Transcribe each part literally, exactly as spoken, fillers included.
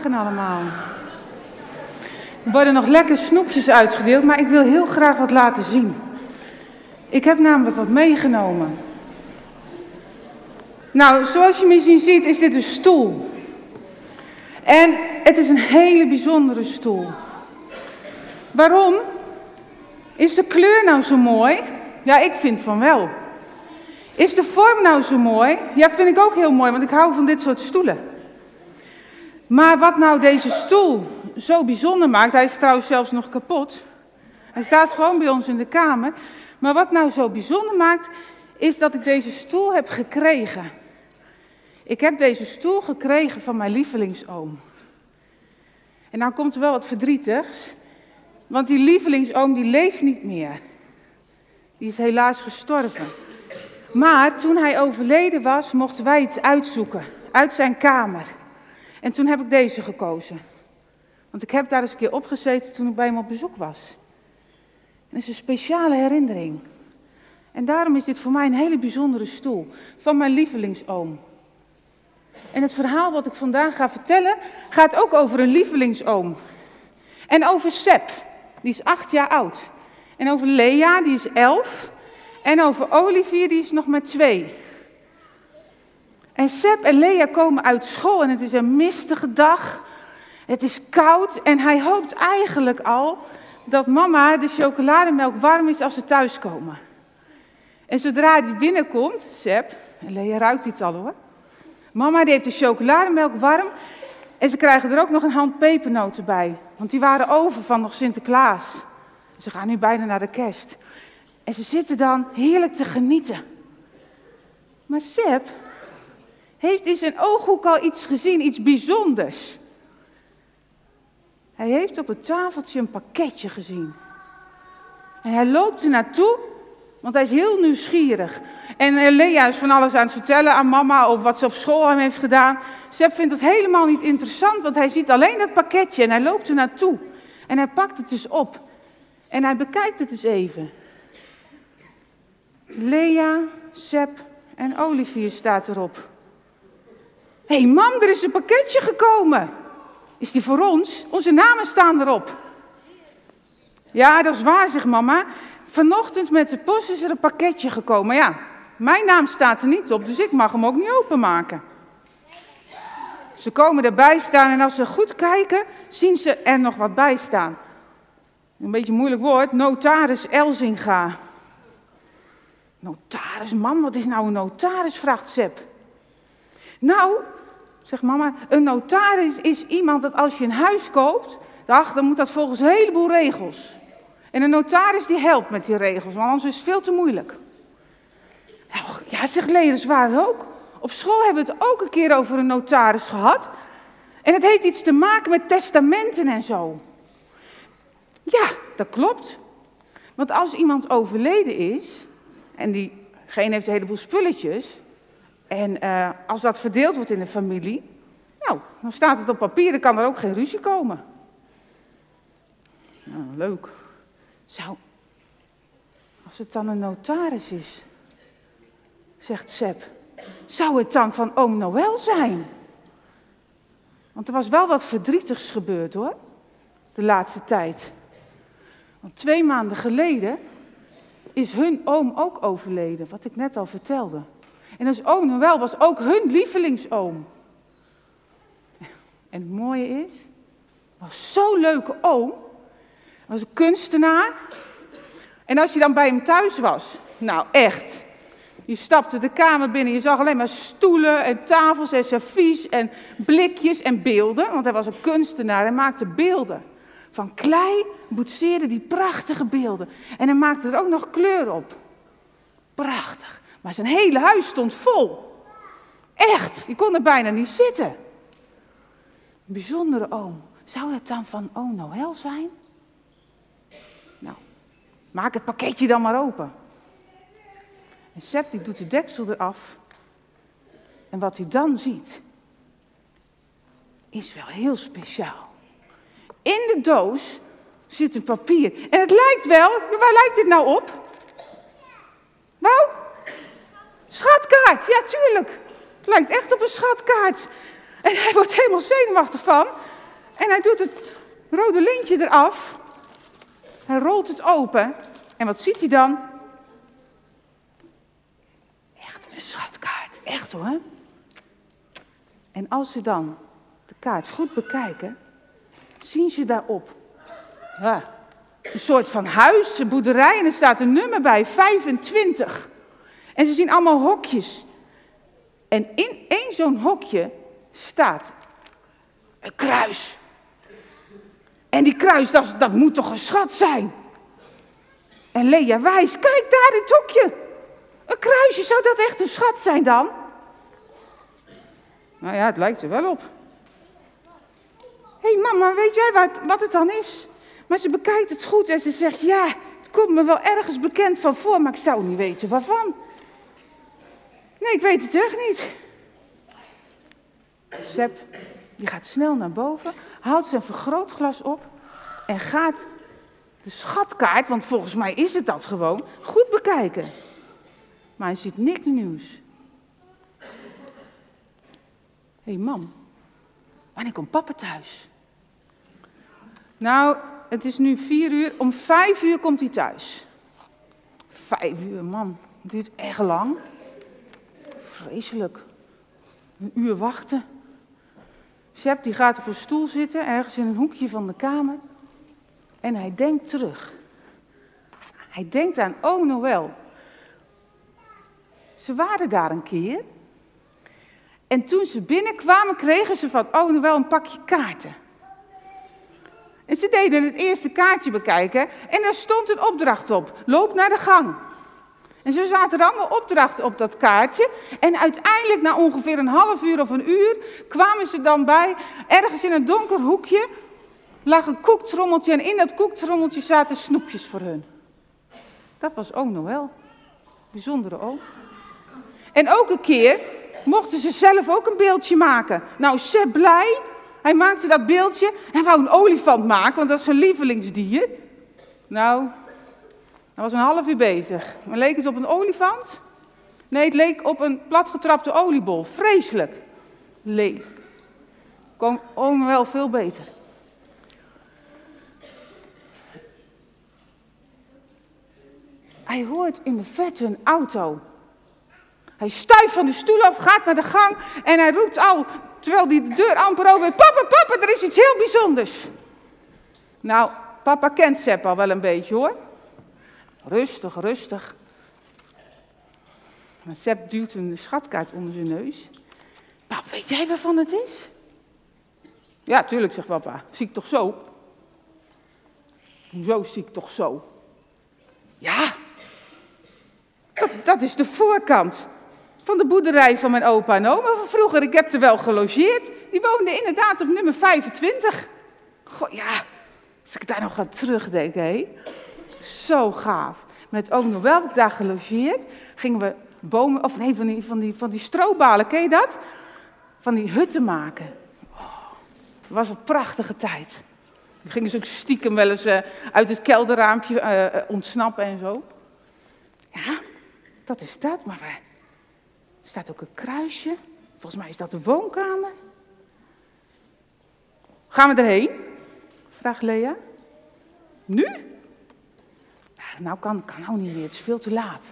vragen allemaal. Er worden nog lekker snoepjes uitgedeeld, maar ik wil heel graag wat laten zien. Ik heb namelijk wat meegenomen. Nou, zoals je misschien ziet is dit een stoel. En het is een hele bijzondere stoel. Waarom? Is de kleur nou zo mooi? Ja, ik vind van wel. Is de vorm nou zo mooi? Ja, vind ik ook heel mooi, want ik hou van dit soort stoelen. Maar wat nou deze stoel zo bijzonder maakt, hij is trouwens zelfs nog kapot. Hij staat gewoon bij ons in de kamer. Maar wat nou zo bijzonder maakt, is dat ik deze stoel heb gekregen. Ik heb deze stoel gekregen van mijn lievelingsoom. En nou komt er wel wat verdrietigs, want die lievelingsoom die leeft niet meer. Die is helaas gestorven. Maar toen hij overleden was, mochten wij iets uitzoeken, uit zijn kamer. En toen heb ik deze gekozen. Want ik heb daar eens een keer opgezeten toen ik bij hem op bezoek was. Het is een speciale herinnering. En daarom is dit voor mij een hele bijzondere stoel van mijn lievelingsoom. En het verhaal wat ik vandaag ga vertellen, gaat ook over een lievelingsoom. En over Seb, die is acht jaar oud. En over Lea, die is elf. En over Olivier, die is nog maar twee. En Seb en Lea komen uit school en het is een mistige dag. Het is koud en hij hoopt eigenlijk al dat mama de chocolademelk warm is als ze thuiskomen. En zodra die binnenkomt, Seb, en Lea ruikt iets al hoor. Mama die heeft de chocolademelk warm en ze krijgen er ook nog een hand pepernoten bij. Want die waren over van nog Sinterklaas. Ze gaan nu bijna naar de kerst. En ze zitten dan heerlijk te genieten. Maar Seb heeft in zijn ooghoek al iets gezien, iets bijzonders. Hij heeft op het tafeltje een pakketje gezien. En hij loopt er naartoe, want hij is heel nieuwsgierig. En Lea is van alles aan het vertellen aan mama over wat ze op school hem heeft gedaan. Seb vindt dat helemaal niet interessant, want hij ziet alleen dat pakketje en hij loopt er naartoe. En hij pakt het dus op. En hij bekijkt het eens even. Lea, Seb en Olivier staat erop. Hé hey mam, er is een pakketje gekomen. Is die voor ons? Onze namen staan erop. Ja, dat is waar, zegt mama. Vanochtend met de post is er een pakketje gekomen. Ja, mijn naam staat er niet op, dus ik mag hem ook niet openmaken. Ze komen erbij staan en als ze goed kijken, zien ze er nog wat bij staan. Een beetje een moeilijk woord, notaris Elzinga. Notaris, mam, wat is nou een notaris, vraagt Seb. Nou, zegt mama, een notaris is iemand dat als je een huis koopt, ach, dan moet dat volgens een heleboel regels. En een notaris die helpt met die regels, want anders is het veel te moeilijk. Nou, ja, zegt Lea, waar ook. Op school hebben we het ook een keer over een notaris gehad. En het heeft iets te maken met testamenten en zo. Ja, dat klopt. Want als iemand overleden is, en diegene heeft een heleboel spulletjes, en uh, als dat verdeeld wordt in de familie, nou, dan staat het op papier, dan kan er ook geen ruzie komen. Nou, leuk. Zo, als het dan een notaris is, zegt Seb, zou het dan van oom Noël zijn? Want er was wel wat verdrietigs gebeurd hoor, de laatste tijd. Want twee maanden geleden is hun oom ook overleden, wat ik net al vertelde. En dus oom Noël was ook hun lievelingsoom. En het mooie is, was zo'n leuke oom. Hij was een kunstenaar. En als je dan bij hem thuis was, nou echt. Je stapte de kamer binnen, je zag alleen maar stoelen en tafels en servies en blikjes en beelden. Want hij was een kunstenaar, hij maakte beelden. Van klei boetseerde die prachtige beelden. En hij maakte er ook nog kleur op. Prachtig. Maar zijn hele huis stond vol. Echt, je kon er bijna niet zitten. Een bijzondere oom. Zou dat dan van oom Noël zijn? Nou, maak het pakketje dan maar open. En Seb die doet de deksel eraf. En wat hij dan ziet, is wel heel speciaal. In de doos zit een papier. En het lijkt wel, waar lijkt dit nou op? Nou, schatkaart, ja tuurlijk. Het lijkt echt op een schatkaart. En hij wordt helemaal zenuwachtig van. En hij doet het rode lintje eraf. Hij rolt het open. En wat ziet hij dan? Echt een schatkaart. Echt hoor. En als ze dan de kaart goed bekijken, zien ze daarop. Ja, een soort van huis, een boerderij. En er staat een nummer bij, vijfentwintig. En ze zien allemaal hokjes. En in één zo'n hokje staat een kruis. En die kruis, dat, dat moet toch een schat zijn? En Lea wijst, kijk daar in het hokje. Een kruisje, zou dat echt een schat zijn dan? Nou ja, het lijkt er wel op. Hé hey mama, weet jij wat, wat het dan is? Maar ze bekijkt het goed en ze zegt, ja, het komt me wel ergens bekend van voor, maar ik zou niet weten waarvan. Nee, ik weet het echt niet. Sepp, die gaat snel naar boven, haalt zijn vergrootglas op en gaat de schatkaart, want volgens mij is het dat gewoon, goed bekijken. Maar hij ziet niks nieuws. Hé hey mam, wanneer komt papa thuis? Nou, het is nu vier uur, om vijf uur komt hij thuis. Vijf uur, man, het duurt echt lang. Vreselijk. Een uur wachten. Sepp die gaat op een stoel zitten, ergens in een hoekje van de kamer. En hij denkt terug. Hij denkt aan oom Noël. Ze waren daar een keer. En toen ze binnenkwamen, kregen ze van oom Noël een pakje kaarten. En ze deden het eerste kaartje bekijken en daar stond een opdracht op. Loop naar de gang. En zo zaten er allemaal opdrachten op dat kaartje. En uiteindelijk, na ongeveer een half uur of een uur, kwamen ze dan bij. Ergens in een donker hoekje lag een koektrommeltje en in dat koektrommeltje zaten snoepjes voor hun. Dat was oom Noël. Bijzondere oom. En ook een keer mochten ze zelf ook een beeldje maken. Nou, ze blij... Hij maakte dat beeldje en wou een olifant maken, want dat is zijn lievelingsdier. Nou, hij was een half uur bezig. Maar leek het op een olifant? Nee, het leek op een platgetrapte oliebol. Vreselijk. Leek. Kon oom wel veel beter. Hij hoort in de verte een auto. Hij stuift van de stoel af, gaat naar de gang en hij roept al... Terwijl die de deur amper over heeft. Papa, papa, er is iets heel bijzonders. Nou, papa kent Sepp al wel een beetje hoor. Rustig, rustig. Maar Sepp duwt een schatkaart onder zijn neus. Pap, weet jij waarvan het is? Ja, tuurlijk, zegt papa. Zie ik toch zo? Hoezo zie ik toch zo? Ja. Dat, dat is de voorkant. Van de boerderij van mijn opa en oma van vroeger. Ik heb er wel gelogeerd. Die woonde inderdaad op nummer vijfentwintig. Goh, ja. Als ik daar nog aan terugdenk, hé. Zo gaaf. Met oom Noël heb ik daar gelogeerd. Gingen we bomen, of nee, van die, van die, van die stroobalen, ken je dat? Van die hutten maken. Oh, dat was een prachtige tijd. Dan gingen ze ook stiekem wel eens uh, uit het kelderraampje uh, uh, ontsnappen en zo. Ja, dat is dat, maar wij... Er staat ook een kruisje. Volgens mij is dat de woonkamer. Gaan we erheen? Vraagt Lea. Nu? Ja, nou kan, kan nou niet meer, het is veel te laat.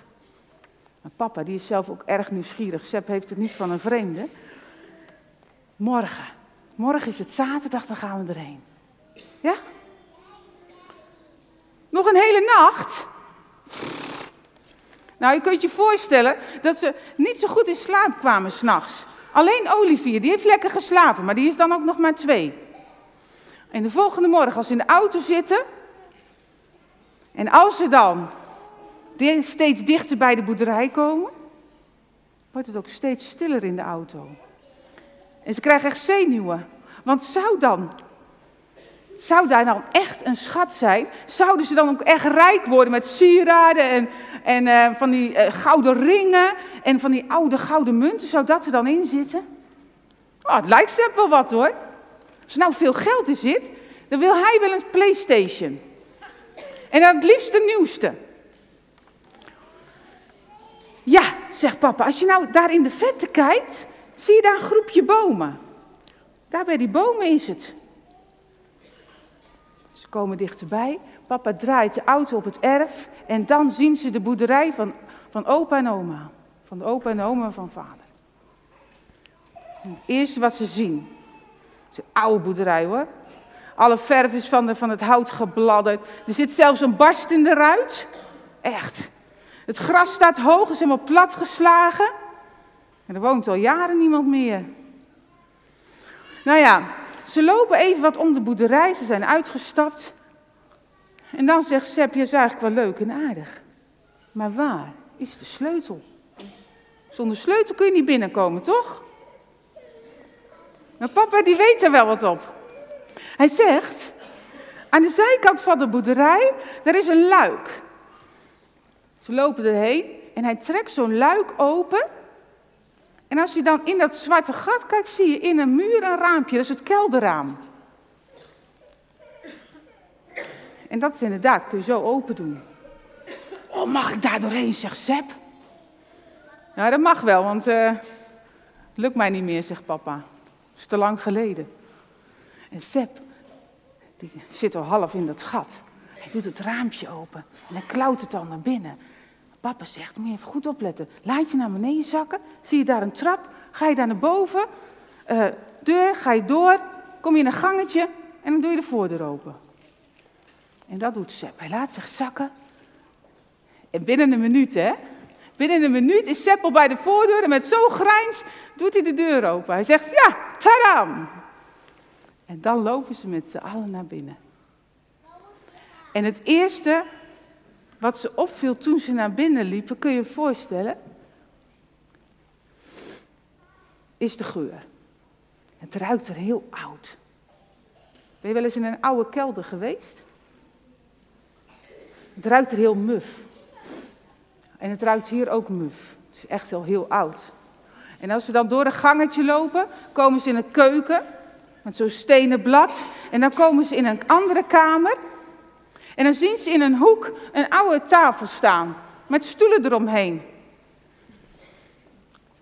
Maar papa, die is zelf ook erg nieuwsgierig. Sepp heeft het niet van een vreemde. Morgen. Morgen is het zaterdag, dan gaan we erheen. Ja? Nog een hele nacht? Nou, je kunt je voorstellen dat ze niet zo goed in slaap kwamen s'nachts. Alleen Olivier, die heeft lekker geslapen, maar die is dan ook nog maar twee. En de volgende morgen, als ze in de auto zitten... en als ze dan steeds dichter bij de boerderij komen... wordt het ook steeds stiller in de auto. En ze krijgen echt zenuwen. Want zou dan... Zou daar dan echt een schat zijn? Zouden ze dan ook echt rijk worden met sieraden en, en uh, van die uh, gouden ringen en van die oude gouden munten? Zou dat er dan in zitten? Oh, het lijkt Sepp wel wat hoor. Als er nou veel geld in zit, dan wil hij wel een PlayStation. En dan het liefst de nieuwste. Ja, zegt papa, als je nou daar in de verte kijkt, zie je daar een groepje bomen. Daar bij die bomen is het. Ze komen dichterbij. Papa draait de auto op het erf. En dan zien ze de boerderij van, van opa en oma. Van de opa en oma van vader. En het eerste wat ze zien. Het is een oude boerderij hoor. Alle verf is van, de, van het hout gebladderd. Er zit zelfs een barst in de ruit. Echt. Het gras staat hoog, is helemaal plat geslagen. En er woont al jaren niemand meer. Nou ja, ze lopen even wat om de boerderij. Ze zijn uitgestapt. En dan zegt Seb, je is eigenlijk wel leuk en aardig. Maar waar is de sleutel? Zonder sleutel kun je niet binnenkomen, toch? Nou, papa die weet er wel wat op. Hij zegt, aan de zijkant van de boerderij, daar is een luik. Ze lopen erheen en hij trekt zo'n luik open. En als je dan in dat zwarte gat kijkt, zie je in een muur een raampje. Dat is het kelderraam. En dat is inderdaad, kun je zo open doen. Oh, mag ik daar doorheen, zegt Seb. Nou, dat mag wel, want uh, het lukt mij niet meer, zegt papa. Dat is te lang geleden. En Seb, die zit al half in dat gat. Hij doet het raampje open en hij klauwt het al naar binnen. Papa zegt, moet je even goed opletten. Laat je naar beneden zakken, zie je daar een trap, ga je daar naar boven, uh, deur, ga je door, kom je in een gangetje en dan doe je de voordeur open. En dat doet Seb, hij laat zich zakken. En binnen een minuut, hè. Binnen een minuut is Seb al bij de voordeur en met zo'n grijns doet hij de deur open. Hij zegt, ja, tadam. En dan lopen ze met z'n allen naar binnen. En het eerste wat ze opviel toen ze naar binnen liepen, kun je je voorstellen, is de geur. Het ruikt er heel oud. Ben je wel eens in een oude kelder geweest? Het ruikt er heel muf. En het ruikt hier ook muf. Het is echt al heel oud. En als we dan door een gangetje lopen, komen ze in een keuken met zo'n stenen blad. En dan komen ze in een andere kamer. En dan zien ze in een hoek een oude tafel staan, met stoelen eromheen.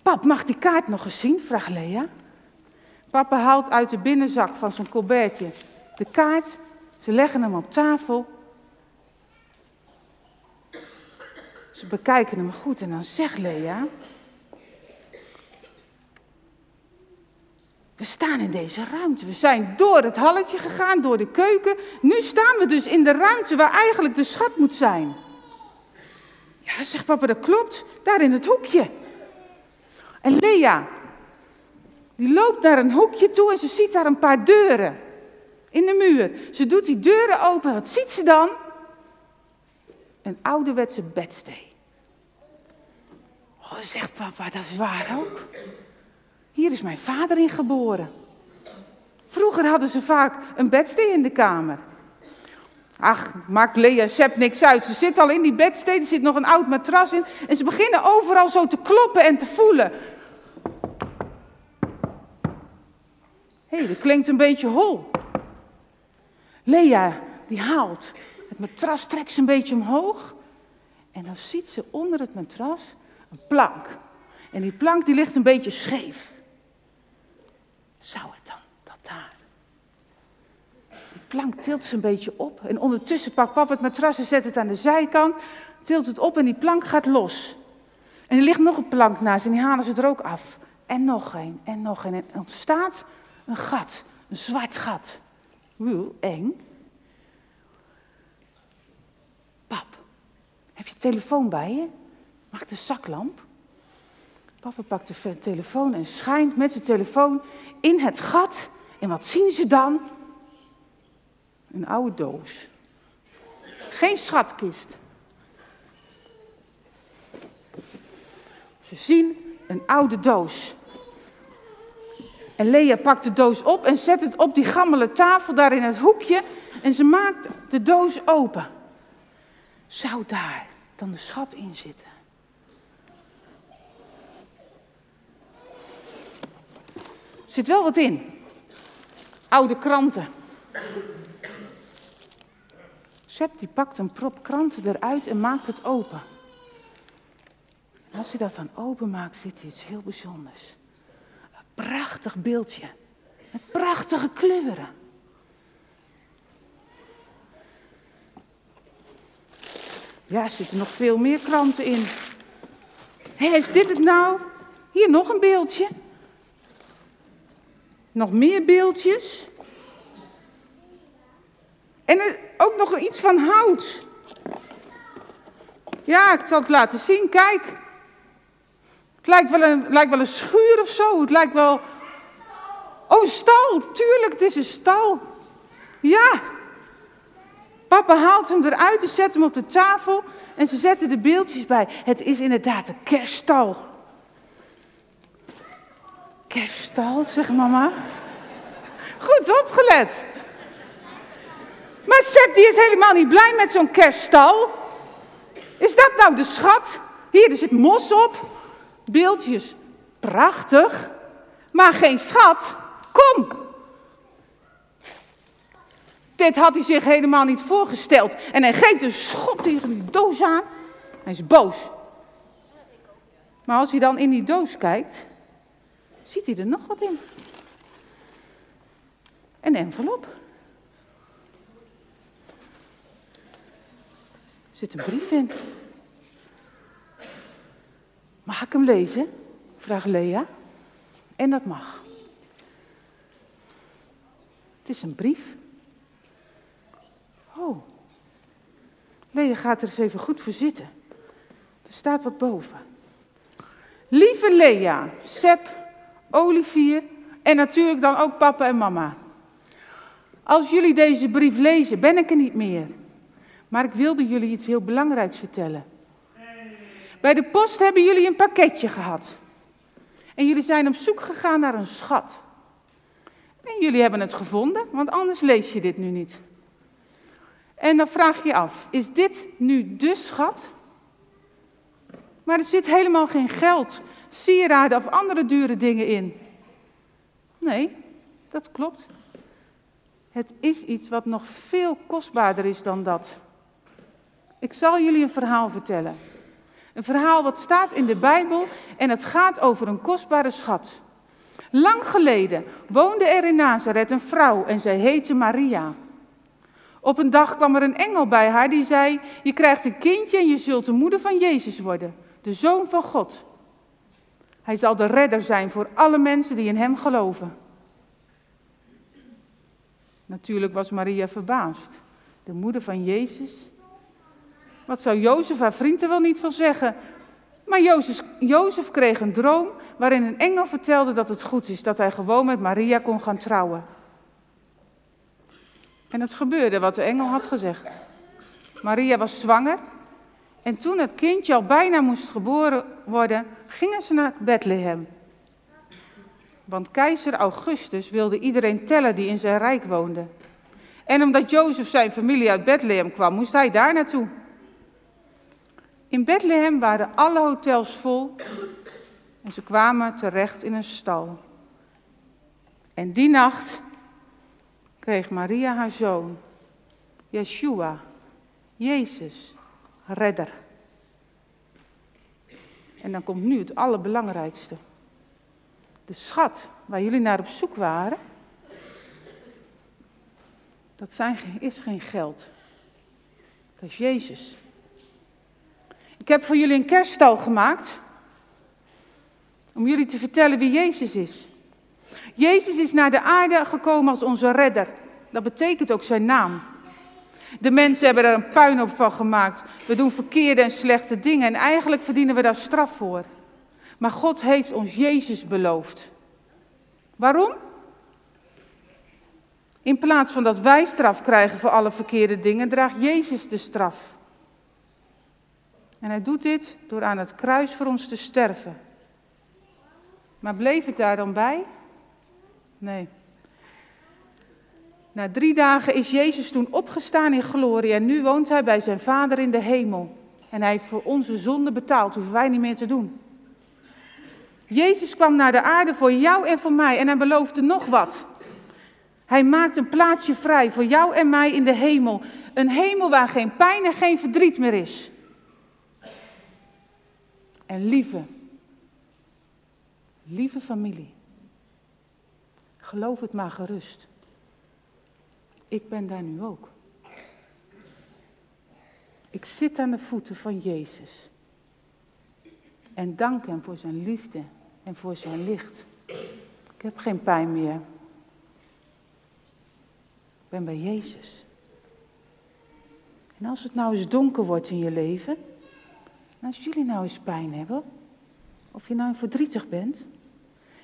Pap, mag die kaart nog eens zien? Vraagt Lea. Papa haalt uit de binnenzak van zijn colbertje de kaart. Ze leggen hem op tafel. Ze bekijken hem goed en dan zegt Lea: we staan in deze ruimte. We zijn door het halletje gegaan, door de keuken. Nu staan we dus in de ruimte waar eigenlijk de schat moet zijn. Ja, zegt papa, dat klopt. Daar in het hoekje. En Lea, die loopt naar een hoekje toe en ze ziet daar een paar deuren in de muur. Ze doet die deuren open. Wat ziet ze dan? Een ouderwetse bedstee. Oh, zegt papa, dat is waar ook. Hier is mijn vader in geboren. Vroeger hadden ze vaak een bedstee in de kamer. Ach, maakt Lea Seb niks uit. Ze zit al in die bedstee, er zit nog een oud matras in. En ze beginnen overal zo te kloppen en te voelen. Hé, hey, dat klinkt een beetje hol. Lea, die haalt. Het matras trekt ze een beetje omhoog. En dan ziet ze onder het matras een plank. En die plank die ligt een beetje scheef. Zou het dan, dat daar? Die plank tilt ze een beetje op. En ondertussen pakt papa het matras en zet het aan de zijkant. Tilt het op en die plank gaat los. En er ligt nog een plank naast en die halen ze er ook af. En nog een, en nog een. En er ontstaat een gat. Een zwart gat. Heel eng. Pap, heb je telefoon bij je? Mag ik de zaklamp? Papa pakt de telefoon en schijnt met zijn telefoon in het gat. En wat zien ze dan? Een oude doos. Geen schatkist. Ze zien een oude doos. En Lea pakt de doos op en zet het op die gammele tafel daar in het hoekje. En ze maakt de doos open. Zou daar dan de schat in zitten? Er zit wel wat in. Oude kranten. Seb die pakt een prop kranten eruit en maakt het open. En als hij dat dan openmaakt, zit er iets heel bijzonders. Een prachtig beeldje. Met prachtige kleuren. Ja, er zitten nog veel meer kranten in. Hé, hey, is dit het nou? Hier nog een beeldje. Nog meer beeldjes. En ook nog iets van hout. Ja, ik zal het laten zien. Kijk. Het lijkt wel een, lijkt wel een schuur of zo. Het lijkt wel... Oh, een stal. Tuurlijk, het is een stal. Ja. Papa haalt hem eruit en zet hem op de tafel. En ze zetten de beeldjes bij. Het is inderdaad een kerststal. Kerststal, zegt mama. Goed opgelet. Maar Sepp die is helemaal niet blij met zo'n kerststal. Is dat nou de schat? Hier, er zit mos op. Beeldjes, prachtig. Maar geen schat. Kom. Dit had hij zich helemaal niet voorgesteld. En hij geeft een schop tegen die doos aan. Hij is boos. Maar als hij dan in die doos kijkt, ziet hij er nog wat in. Een envelop. Er zit een brief in. Mag ik hem lezen? Vraagt Lea. En dat mag. Het is een brief. Oh. Lea gaat er eens even goed voor zitten. Er staat wat boven. Lieve Lea, Sepp, Olivier en natuurlijk dan ook papa en mama. Als jullie deze brief lezen, ben ik er niet meer. Maar ik wilde jullie iets heel belangrijks vertellen. Bij de post hebben jullie een pakketje gehad. En jullie zijn op zoek gegaan naar een schat. En jullie hebben het gevonden, want anders lees je dit nu niet. En dan vraag je je af, is dit nu de schat? Maar er zit helemaal geen geld, sieraden of andere dure dingen in. Nee, dat klopt. Het is iets wat nog veel kostbaarder is dan dat. Ik zal jullie een verhaal vertellen. Een verhaal wat staat in de Bijbel en het gaat over een kostbare schat. Lang geleden woonde er in Nazareth een vrouw en zij heette Maria. Op een dag kwam er een engel bij haar die zei, je krijgt een kindje en je zult de moeder van Jezus worden, de Zoon van God. Hij zal de redder zijn voor alle mensen die in hem geloven. Natuurlijk was Maria verbaasd, de moeder van Jezus. Wat zou Jozef haar vriend er wel niet van zeggen? Maar Jozef, Jozef kreeg een droom waarin een engel vertelde dat het goed is dat hij gewoon met Maria kon gaan trouwen. En het gebeurde wat de engel had gezegd. Maria was zwanger en toen het kindje al bijna moest geboren worden, gingen ze naar Bethlehem. Want keizer Augustus wilde iedereen tellen die in zijn rijk woonde. En omdat Jozef zijn familie uit Bethlehem kwam, moest hij daar naartoe. In Bethlehem waren alle hotels vol en ze kwamen terecht in een stal. En die nacht kreeg Maria haar zoon, Yeshua, Jezus, redder. En dan komt nu het allerbelangrijkste. De schat waar jullie naar op zoek waren, dat zijn, is geen geld. Dat is Jezus. Ik heb voor jullie een kerststal gemaakt, om jullie te vertellen wie Jezus is. Jezus is naar de aarde gekomen als onze redder. Dat betekent ook zijn naam. De mensen hebben daar een puinhoop van gemaakt. We doen verkeerde en slechte dingen en eigenlijk verdienen we daar straf voor. Maar God heeft ons Jezus beloofd. Waarom? In plaats van dat wij straf krijgen voor alle verkeerde dingen, draagt Jezus de straf. En hij doet dit door aan het kruis voor ons te sterven. Maar bleef het daar dan bij? Nee. Na drie dagen is Jezus toen opgestaan in glorie en nu woont hij bij zijn Vader in de hemel. En hij heeft voor onze zonde betaald, hoeven wij niet meer te doen. Jezus kwam naar de aarde voor jou en voor mij en hij beloofde nog wat. Hij maakt een plaatsje vrij voor jou en mij in de hemel. Een hemel waar geen pijn en geen verdriet meer is. En lieve, lieve familie. Geloof het maar gerust. Ik ben daar nu ook. Ik zit aan de voeten van Jezus. En dank hem voor zijn liefde en voor zijn licht. Ik heb geen pijn meer. Ik ben bij Jezus. En als het nou eens donker wordt in je leven, en als jullie nou eens pijn hebben, of je nou verdrietig bent,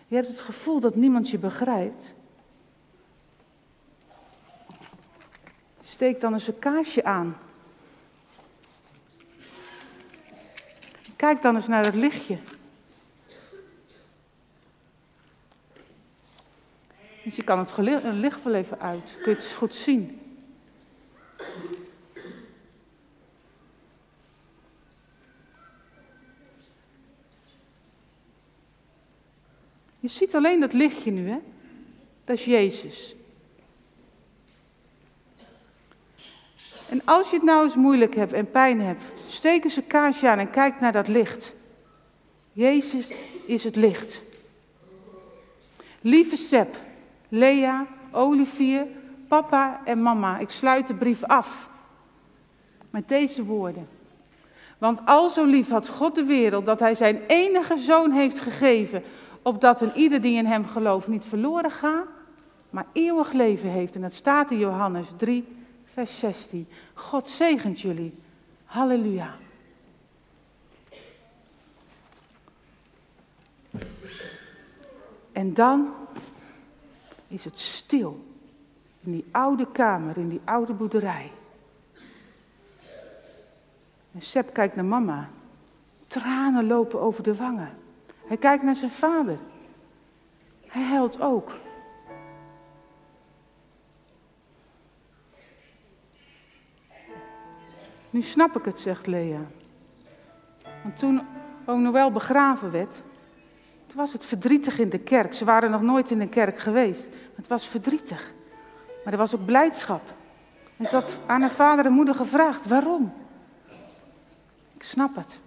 je hebt het gevoel dat niemand je begrijpt, steek dan eens een kaarsje aan. Kijk dan eens naar het lichtje. Dus je kan het licht wel even uit, kun je het goed zien. Je ziet alleen dat lichtje nu, hè? Dat is Jezus. En als je het nou eens moeilijk hebt en pijn hebt, steek eens een kaarsje aan en kijk naar dat licht. Jezus is het licht. Lieve Seb, Lea, Olivier, papa en mama, ik sluit de brief af met deze woorden. Want al zo lief had God de wereld dat hij zijn enige zoon heeft gegeven, opdat een ieder die in hem gelooft niet verloren gaat, maar eeuwig leven heeft. En dat staat in Johannes drie, vers zestien. God zegent jullie. Halleluja. En dan is het stil in die oude kamer, in die oude boerderij. En Seb kijkt naar mama. Tranen lopen over de wangen. Hij kijkt naar zijn vader. Hij huilt ook. Nu snap ik het, zegt Lea. Want toen oom Noël begraven werd, toen was het verdrietig in de kerk. Ze waren nog nooit in een kerk geweest. Het was verdrietig. Maar er was ook blijdschap. En ze had aan haar vader en moeder gevraagd, waarom? Ik snap het.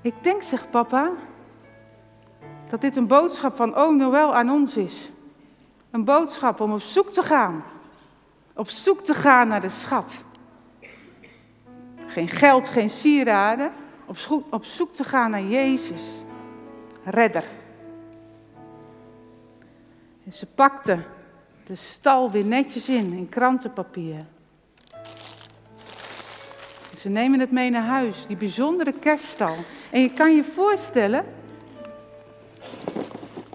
Ik denk, zegt papa, dat dit een boodschap van oom Noël aan ons is. Een boodschap om op zoek te gaan. Op zoek te gaan naar de schat. Geen geld, geen sieraden. Op, scho- op zoek te gaan naar Jezus. Redder. En ze pakte de stal weer netjes in, in krantenpapier. Ze nemen het mee naar huis, die bijzondere kerststal. En je kan je voorstellen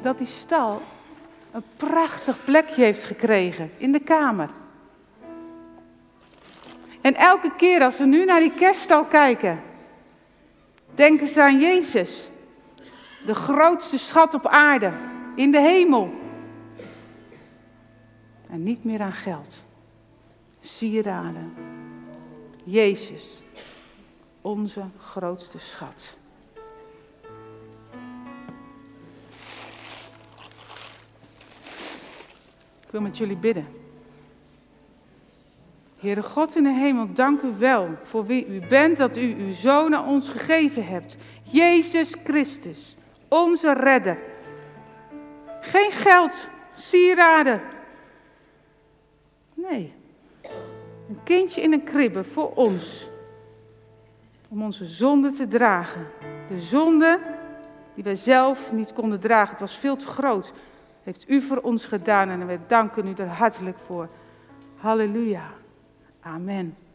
dat die stal een prachtig plekje heeft gekregen in de kamer. En elke keer als we nu naar die kerststal kijken, denken ze aan Jezus. De grootste schat op aarde, in de hemel. En niet meer aan geld, sieraden. Jezus, onze grootste schat. Ik wil met jullie bidden. Heere God in de hemel, dank u wel voor wie u bent, dat u uw Zoon aan ons gegeven hebt. Jezus Christus, onze redder. Geen geld, sieraden. Nee. Een kindje in een kribbe voor ons. Om onze zonde te dragen. De zonde die wij zelf niet konden dragen. Het was veel te groot. Heeft u voor ons gedaan en wij danken u er hartelijk voor. Halleluja. Amen.